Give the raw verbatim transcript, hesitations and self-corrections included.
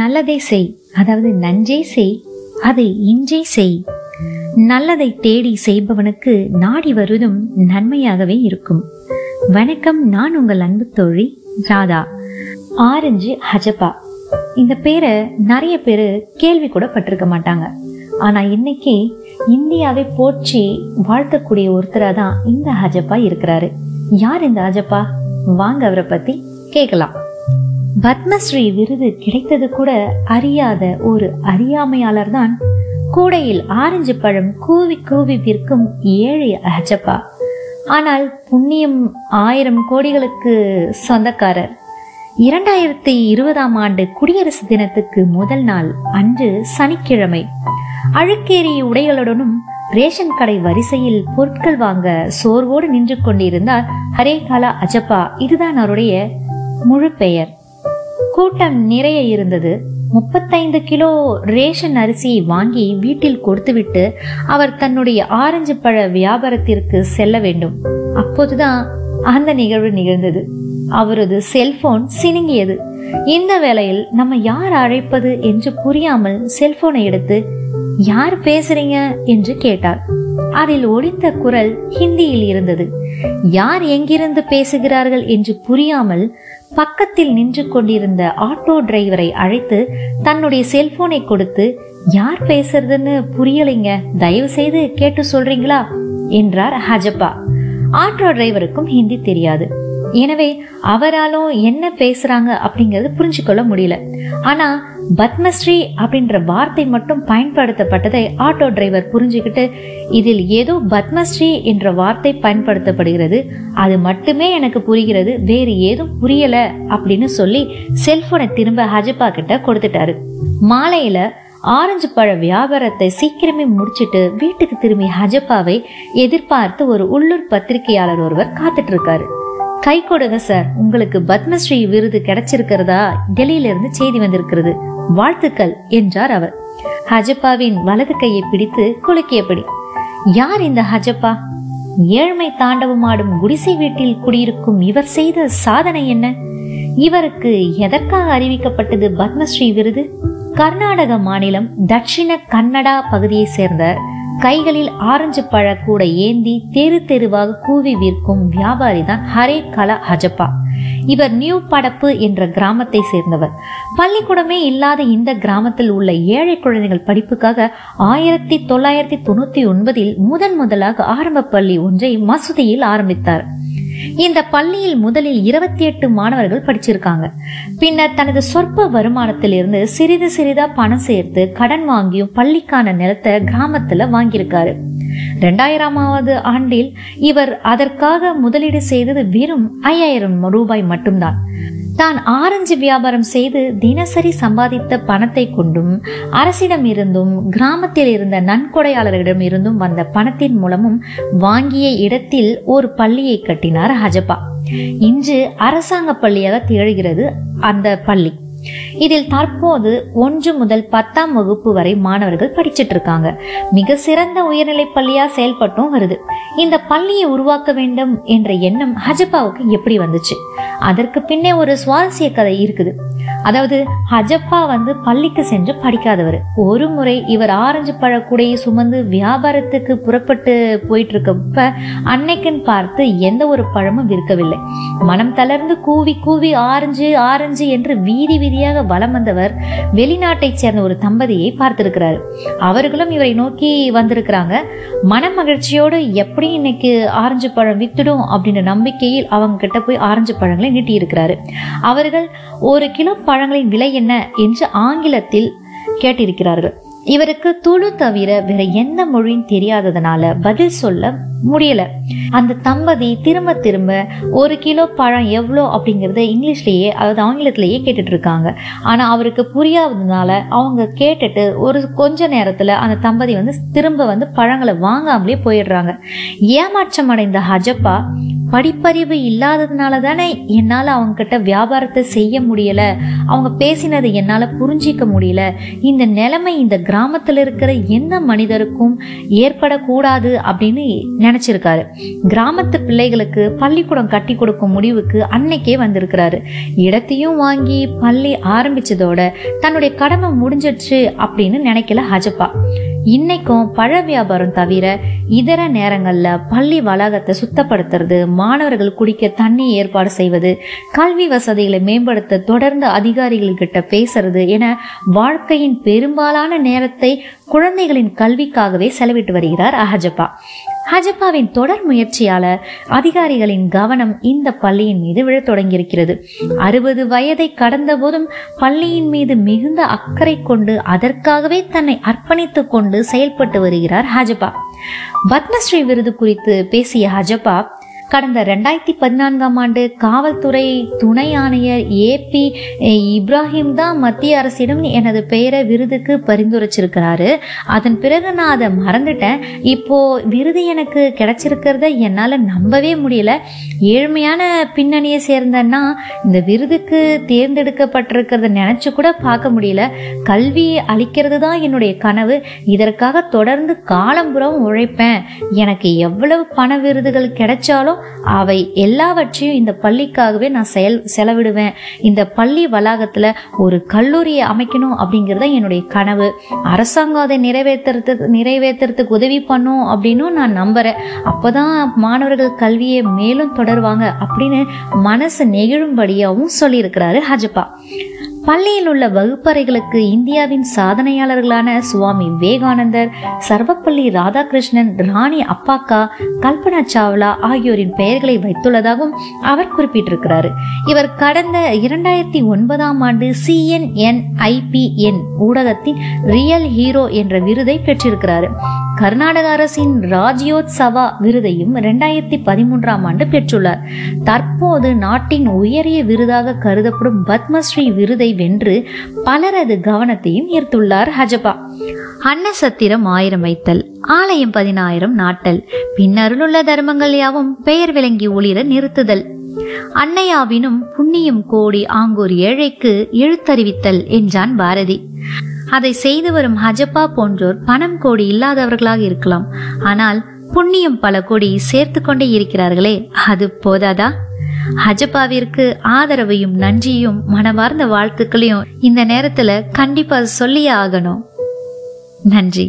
நல்லதே செய், அதாவது நன்றே செய், அதை இன்றே செய். நல்லதை தேடி செய்பவனுக்கு நாடி வருதும் நன்மையாகவே இருக்கும். வணக்கம், நான் உங்கள் அன்பு தோழி ராதா. ஆரஞ்சு ஹஜப்பா, இந்த பேரை நிறைய பேர் கேள்வி கூட பட்டிருக்க மாட்டாங்க. ஆனால் இன்னைக்கு இந்தியாவை போற்றி வாழ்த்தக்கூடிய ஒருத்தராக தான் இந்த ஹஜப்பா இருக்கிறாரு. யார் இந்த ஹஜப்பா? வாங்க அவரை பற்றி கேட்கலாம். பத்மஸ்ரீ விருது கிடைத்தது கூட அறியாத ஒரு அறியாமையாளர் தான் கூடையில் ஆரஞ்சு பழம் கூவி கூவி விற்கும் ஏழை ஹஜப்பா. ஆனால் புண்ணியம் ஆயிரம் கோடிகளுக்கு சொந்தக்காரர். இரண்டாயிரத்தி இருபதாம் ஆண்டு குடியரசு தினத்துக்கு முதல் நாள் அன்று சனிக்கிழமை அழுக்கேறிய உடைகளுடனும் ரேஷன் கடை வரிசையில் பொருட்கள் வாங்க சோர்வோடு நின்று கொண்டிருந்தார் ஹரேகாலா ஹஜப்பா. இதுதான் அவருடைய முழு பெயர். கூட்டம் நிறைய இருந்தது. முப்பத்தைந்து கிலோ ரேஷன் அரிசியை வாங்கி வீட்டில் கொடுத்துவிட்டு அவர் தன்னுடைய ஆரஞ்சு பழ வியாபாரத்திற்கு செல்ல வேண்டும். அப்போதுதான் அந்த நிகழ்வு நிகழ்ந்தது. அவரது செல்போன் சினுங்கியது. இந்த வேளையில் நம்ம யார் அழைப்பது என்று புரியாமல் செல்போனை எடுத்து யார் பேசுறீங்க என்று கேட்டார். அதில் ஒலித்த குரல் ஹிந்தியில் இருந்தது. யார் எங்கிருந்து பேசுகிறார்கள் என்று புரியாமல் பக்கத்தில் நின்று கொண்டிருந்த ஆட்டோ டிரைவரை அழைத்து தன்னுடைய செல்போனை கொடுத்து, யார் பேசுறதுன்னு புரியலைங்க, தயவு செய்து கேட்டு சொல்றீங்களா என்றார் ஹஜப்பா. ஆட்டோ டிரைவருக்கும் ஹிந்தி தெரியாது. எனவே அவராலும் என்ன பேசுறாங்க அப்படிங்கறது புரிஞ்சுக்கொள்ள முடியல. ஆனா பத்மஸ்ரீ அப்படின்ற வார்த்தை மட்டும் பயன்படுத்தப்பட்டதை ஆட்டோ டிரைவர் புரிஞ்சுக்கிட்டு, இதில் ஏதோ பத்மஸ்ரீ என்ற வார்த்தை பயன்படுத்தப்படுகிறது, அது மட்டுமே எனக்கு புரிகிறது, வேறு ஏதும் புரியல அப்படின்னு சொல்லி செல்போனை திரும்ப ஹஜப்பா கிட்ட கொடுத்துட்டாரு. மாலையில ஆரஞ்சு பழ வியாபாரத்தை சீக்கிரமே முடிச்சுட்டு வீட்டுக்கு திரும்பி ஹஜப்பாவை எதிர்பார்த்து ஒரு உள்ளூர் பத்திரிகையாளர் ஒருவர் காத்துட்டு இருக்காரு. கை கொடுங்க சார், உங்களுக்கு பத்மஸ்ரீ விருது கிடைச்சிருக்கிறதா, டெல்லியில இருந்து செய்தி வந்திருக்கிறது, வாழ்த்துக்கள் என்றார் அவர். ஹஜப்பாவின் வலது கையை பிடித்து குலுக்கியபடி, யார் இந்த ஹஜப்பா? ஏழ்மை தாண்டவமாடும் குடிசை வீட்டில் குடியிருக்கும் இவர் செய்த சாதனை என்ன? இவருக்கு எதற்காக அறிவிக்கப்பட்டது பத்மஸ்ரீ விருது? கர்நாடக மாநிலம் தட்சிண கன்னடா பகுதியை சேர்ந்த, கைகளில் ஆரஞ்சு பழ கூட ஏந்தி தெரு தெருவாக கூவி விற்கும் வியாபாரி தான் ஹரேகாலா ஹஜப்பா. இவர் நியூ படப்பு என்ற கிராமத்தை சேர்ந்தவர். பள்ளிக்கூடமே இல்லாத இந்த கிராமத்தில் உள்ள ஏழை குழந்தைகள் படிப்புக்காக ஆயிரத்தி தொள்ளாயிரத்தி தொண்ணூத்தி ஒன்பதில் முதன் முதலாக ஆரம்ப பள்ளி ஒன்றை மசூதியில் ஆரம்பித்தார். இந்த பள்ளியில் முதலில் இருபத்தி எட்டு மாணவர்கள் படிச்சிருக்காங்க. பின்னர் தனது சொற்ப வருமானத்திலிருந்து சிறிது சிறிதா பணம் சேர்த்து கடன் வாங்கியும் பள்ளிக்கான நிலத்தை கிராமத்துல வாங்கியிருக்காரு. இரண்டாயிரமாவது ஆண்டில் இவர் அதற்காக முதலீடு செய்தது வெறும் ஐயாயிரம் ரூபாய் மட்டும்தான். தான் ஆரஞ்சு வியாபாரம் செய்து தினசரி சம்பாதித்த பணத்தை கொண்டும் அரசிடம் இருந்தும் கிராமத்தில் இருந்த நன்கொடையாளர்களிடம் இருந்தும் வந்த பணத்தின் மூலமும் வாங்கிய இடத்தில் ஒரு பள்ளியை கட்டினார் ஹஜப்பா. இன்று அரசாங்க பள்ளியாக திகழ்கிறது அந்த பள்ளி. இதில் தற்போது ஒன்று முதல் பத்தாம் வகுப்பு வரை மாணவர்கள் படிச்சுட்டு இருக்காங்க. மிக சிறந்த உயர்நிலை பள்ளியா செயல்பட்டும் வருது. இந்த பள்ளியை உருவாக்க வேண்டும் என்ற எண்ணம் ஹஜப்பாவுக்கு எப்படி வந்துச்சு? அதற்கு பின்னே ஒரு சுவாரஸ்ய கதை இருக்குது. அதாவது ஹஜப்பா வந்து பள்ளிக்கு சென்று படிக்காதவர். ஒரு முறை இவர் ஆரஞ்சு பழ கூடையை சுமந்து வியாபாரத்துக்கு புறப்பட்டு போயிட்டு இருக்கப்ப அன்னைக்குன்னு பார்த்து எந்த ஒரு பழமும் விற்கவில்லை. மனம் தளர்ந்து கூவி கூவி ஆரஞ்சு ஆரஞ்சு என்று வீதி வீதியாக வலம் வந்தவர் வெளிநாட்டை சேர்ந்த ஒரு தம்பதியை பார்த்திருக்கிறார். அவர்களும் இவரை நோக்கி வந்திருக்கிறாங்க. மன மகிழ்ச்சியோடு எப்படி இன்னைக்கு ஆரஞ்சு பழம் வித்துடும் அப்படின்ற நம்பிக்கையில் அவங்க கிட்ட போய் ஆரஞ்சு பழங்களை நீட்டி இருக்கிறாரு. அவர்கள் ஒரு கிலோ பழங்களின் விலை என்ன என்று ஆங்கிலத்தில் கேட்டிருக்கிறார்கள். இவருக்கு துளு தவிர வேற எந்த மொழியும் தெரியாததனால பதில் சொல்ல முடியல. அந்த தம்பதி திரும்ப திரும்ப ஒரு கிலோ பழம் எவ்வளோ அப்படிங்கறத இங்கிலீஷ்லயே, அதாவது ஆங்கிலத்திலேயே கேட்டுட்டு இருக்காங்க. ஆனா அவருக்கு புரியாததுனால அவங்க கேட்டுட்டு ஒரு கொஞ்ச நேரத்துல அந்த தம்பதி வந்து திரும்ப வந்து பழங்களை வாங்காமலே போயிடுறாங்க. ஏமாற்றம் அடைந்த ஹஜப்பா படிப்பறிவு இல்லாததுனால தானே என்னால் அவங்கக்கிட்ட வியாபாரத்தை செய்ய முடியலை, அவங்க பேசினதை என்னால் புரிஞ்சிக்க முடியல. இந்த நிலைமை இந்த கிராமத்தில் இருக்கிற எந்த மனிதருக்கும் ஏற்படக்கூடாது அப்படின்னு நினச்சிருக்காரு. கிராமத்து பிள்ளைகளுக்கு பள்ளிக்கூடம் கட்டி கொடுக்கும் முடிவுக்கு அன்னைக்கே வந்திருக்கிறாரு. இடத்தையும் வாங்கி பள்ளி ஆரம்பித்ததோட தன்னுடைய கடமை முடிஞ்சிடுச்சு அப்படின்னு நினைக்கல ஹஜப்பா. இன்னைக்கும் பழ வியாபாரம் தவிர இதர நேரங்களில் பள்ளி வளாகத்தை சுத்தப்படுத்துறது, மாணவர்கள் குடிக்க தண்ணி ஏற்பாடு செய்வது, கல்வி வசதிகளை மேம்படுத்த தொடர்ந்து அதிகாரிகள்கிட்ட பேசுறது என வாழ்க்கையின் பெரும்பாலான நேரத்தை குழந்தைகளின் கல்விக்காகவே செலவிட்டு வருகிறார் ஹஜப்பா. ஹஜப்பாவின் தொடர் முயற்சியால் அதிகாரிகளின் கவனம் இந்த பள்ளியின் மீது விழத் தொடங்கியிருக்கிறது. அறுபது வயதை கடந்த போதும் பள்ளியின் மீது மிகுந்த அக்கறை கொண்டு அதற்காகவே தன்னை அர்ப்பணித்து கொண்டு செயல்பட்டு வருகிறார் ஹஜப்பா. பத்மஸ்ரீ விருது குறித்து பேசிய ஹஜப்பா, கடந்த ரெண்டாயிரத்தி பதினான்காம் ஆண்டு காவல்துறை துணை ஆணையர் ஏ பி இப்ராஹிம் தான் மத்திய அரசிடம் எனது பெயரை விருதுக்கு பரிந்துரைச்சிருக்கிறாரு. அதன் பிறகு நான் அதை மறந்துட்டேன். இப்போது விருது எனக்கு கிடைச்சிருக்கிறத என்னால் நம்பவே முடியல. ஏழ்மையான பின்னணியை சேர்ந்தன்னா இந்த விருதுக்கு தேர்ந்தெடுக்கப்பட்டிருக்கிறத நினச்சி கூட பார்க்க முடியல. கல்வி அளிக்கிறது தான் என்னுடைய கனவு. இதற்காக தொடர்ந்து காலம்புறம் உழைப்பேன். எனக்கு எவ்வளவு பண விருதுகள் கிடைச்சாலும் அவை எல்லாவற்றையும் இந்த பள்ளிக்காகவே நான் செயல் செலவிடுவேன். இந்த பள்ளி வளாகத்தில் ஒரு கல்லூரியை அமைக்கணும் அப்படிங்கிறது என்னுடைய கனவு. அரசாங்கம் அதை நிறைவேற்றுறது நிறைவேற்றுறதுக்கு உதவி பண்ணும் அப்படின்னு நான் நம்புகிறேன். அப்போ தான் மாணவர்கள் கல்வியை மேலும் தொடர்வாங்க அப்படின்னு மனசு நெகிழும்படியாகவும் சொல்லியிருக்கிறாரு ஹஜப்பா. பள்ளியில் உள்ள வகுப்பறைகளுக்கு இந்தியாவின் சாதனையாளர்களான சுவாமி விவேகானந்தர், சர்வப்பள்ளி ராதாகிருஷ்ணன், ராணி அப்பாக்கா, கல்பனா சாவ்லா ஆகியோரின் பெயர்களை வைத்துள்ளதாகவும் அவர் குறிப்பிட்டிருக்கிறார். இவர் கடந்த இரண்டாயிரத்தி ஒன்பதாம் ஆண்டு C N N I P என் ஊடகத்தின் ரியல் ஹீரோ என்ற விருதை பெற்றிருக்கிறார். கர்நாடக அரசின் ராஜ்யோத்சவா விருதையும் இரண்டாயிரத்தி பதிமூன்றாம் ஆண்டு பெற்றுள்ளார். தற்போது நாட்டின் உயரிய விருதாக கருதப்படும் பத்மஸ்ரீ விருதை வென்று பலரது கவனத்தையும் ஈர்த்துள்ளார் ஹஜப்பா. அன்னசத்திரம் ஆயிரம் வைத்தல், ஆலயம் பதினாயிரம் நாட்டல், பின்னருளுள்ள தர்மங்கள் யாவும் பெயர் விளங்கி ஒளிர நிறுத்துதல், அன்னையாவினும் புண்ணியம் கோடி ஆங்கோர் ஏழைக்கு எழுத்தறிவித்தல் என்றான் பாரதி. அதை செய்து வரும் ஹஜப்பா போன்றோர் பணம் கோடி இல்லாதவர்களாக இருக்கலாம், ஆனால் புண்ணியம் பல கோடி சேர்த்து கொண்டே இருக்கிறார்களே, அது போதாதா? ஹஜப்பாவிற்கு ஆதரவையும் நன்றியும் மனமார்ந்த வாழ்த்துக்களையும் இந்த நேரத்துல கண்டிப்பா சொல்லியே ஆகணும். நன்றி.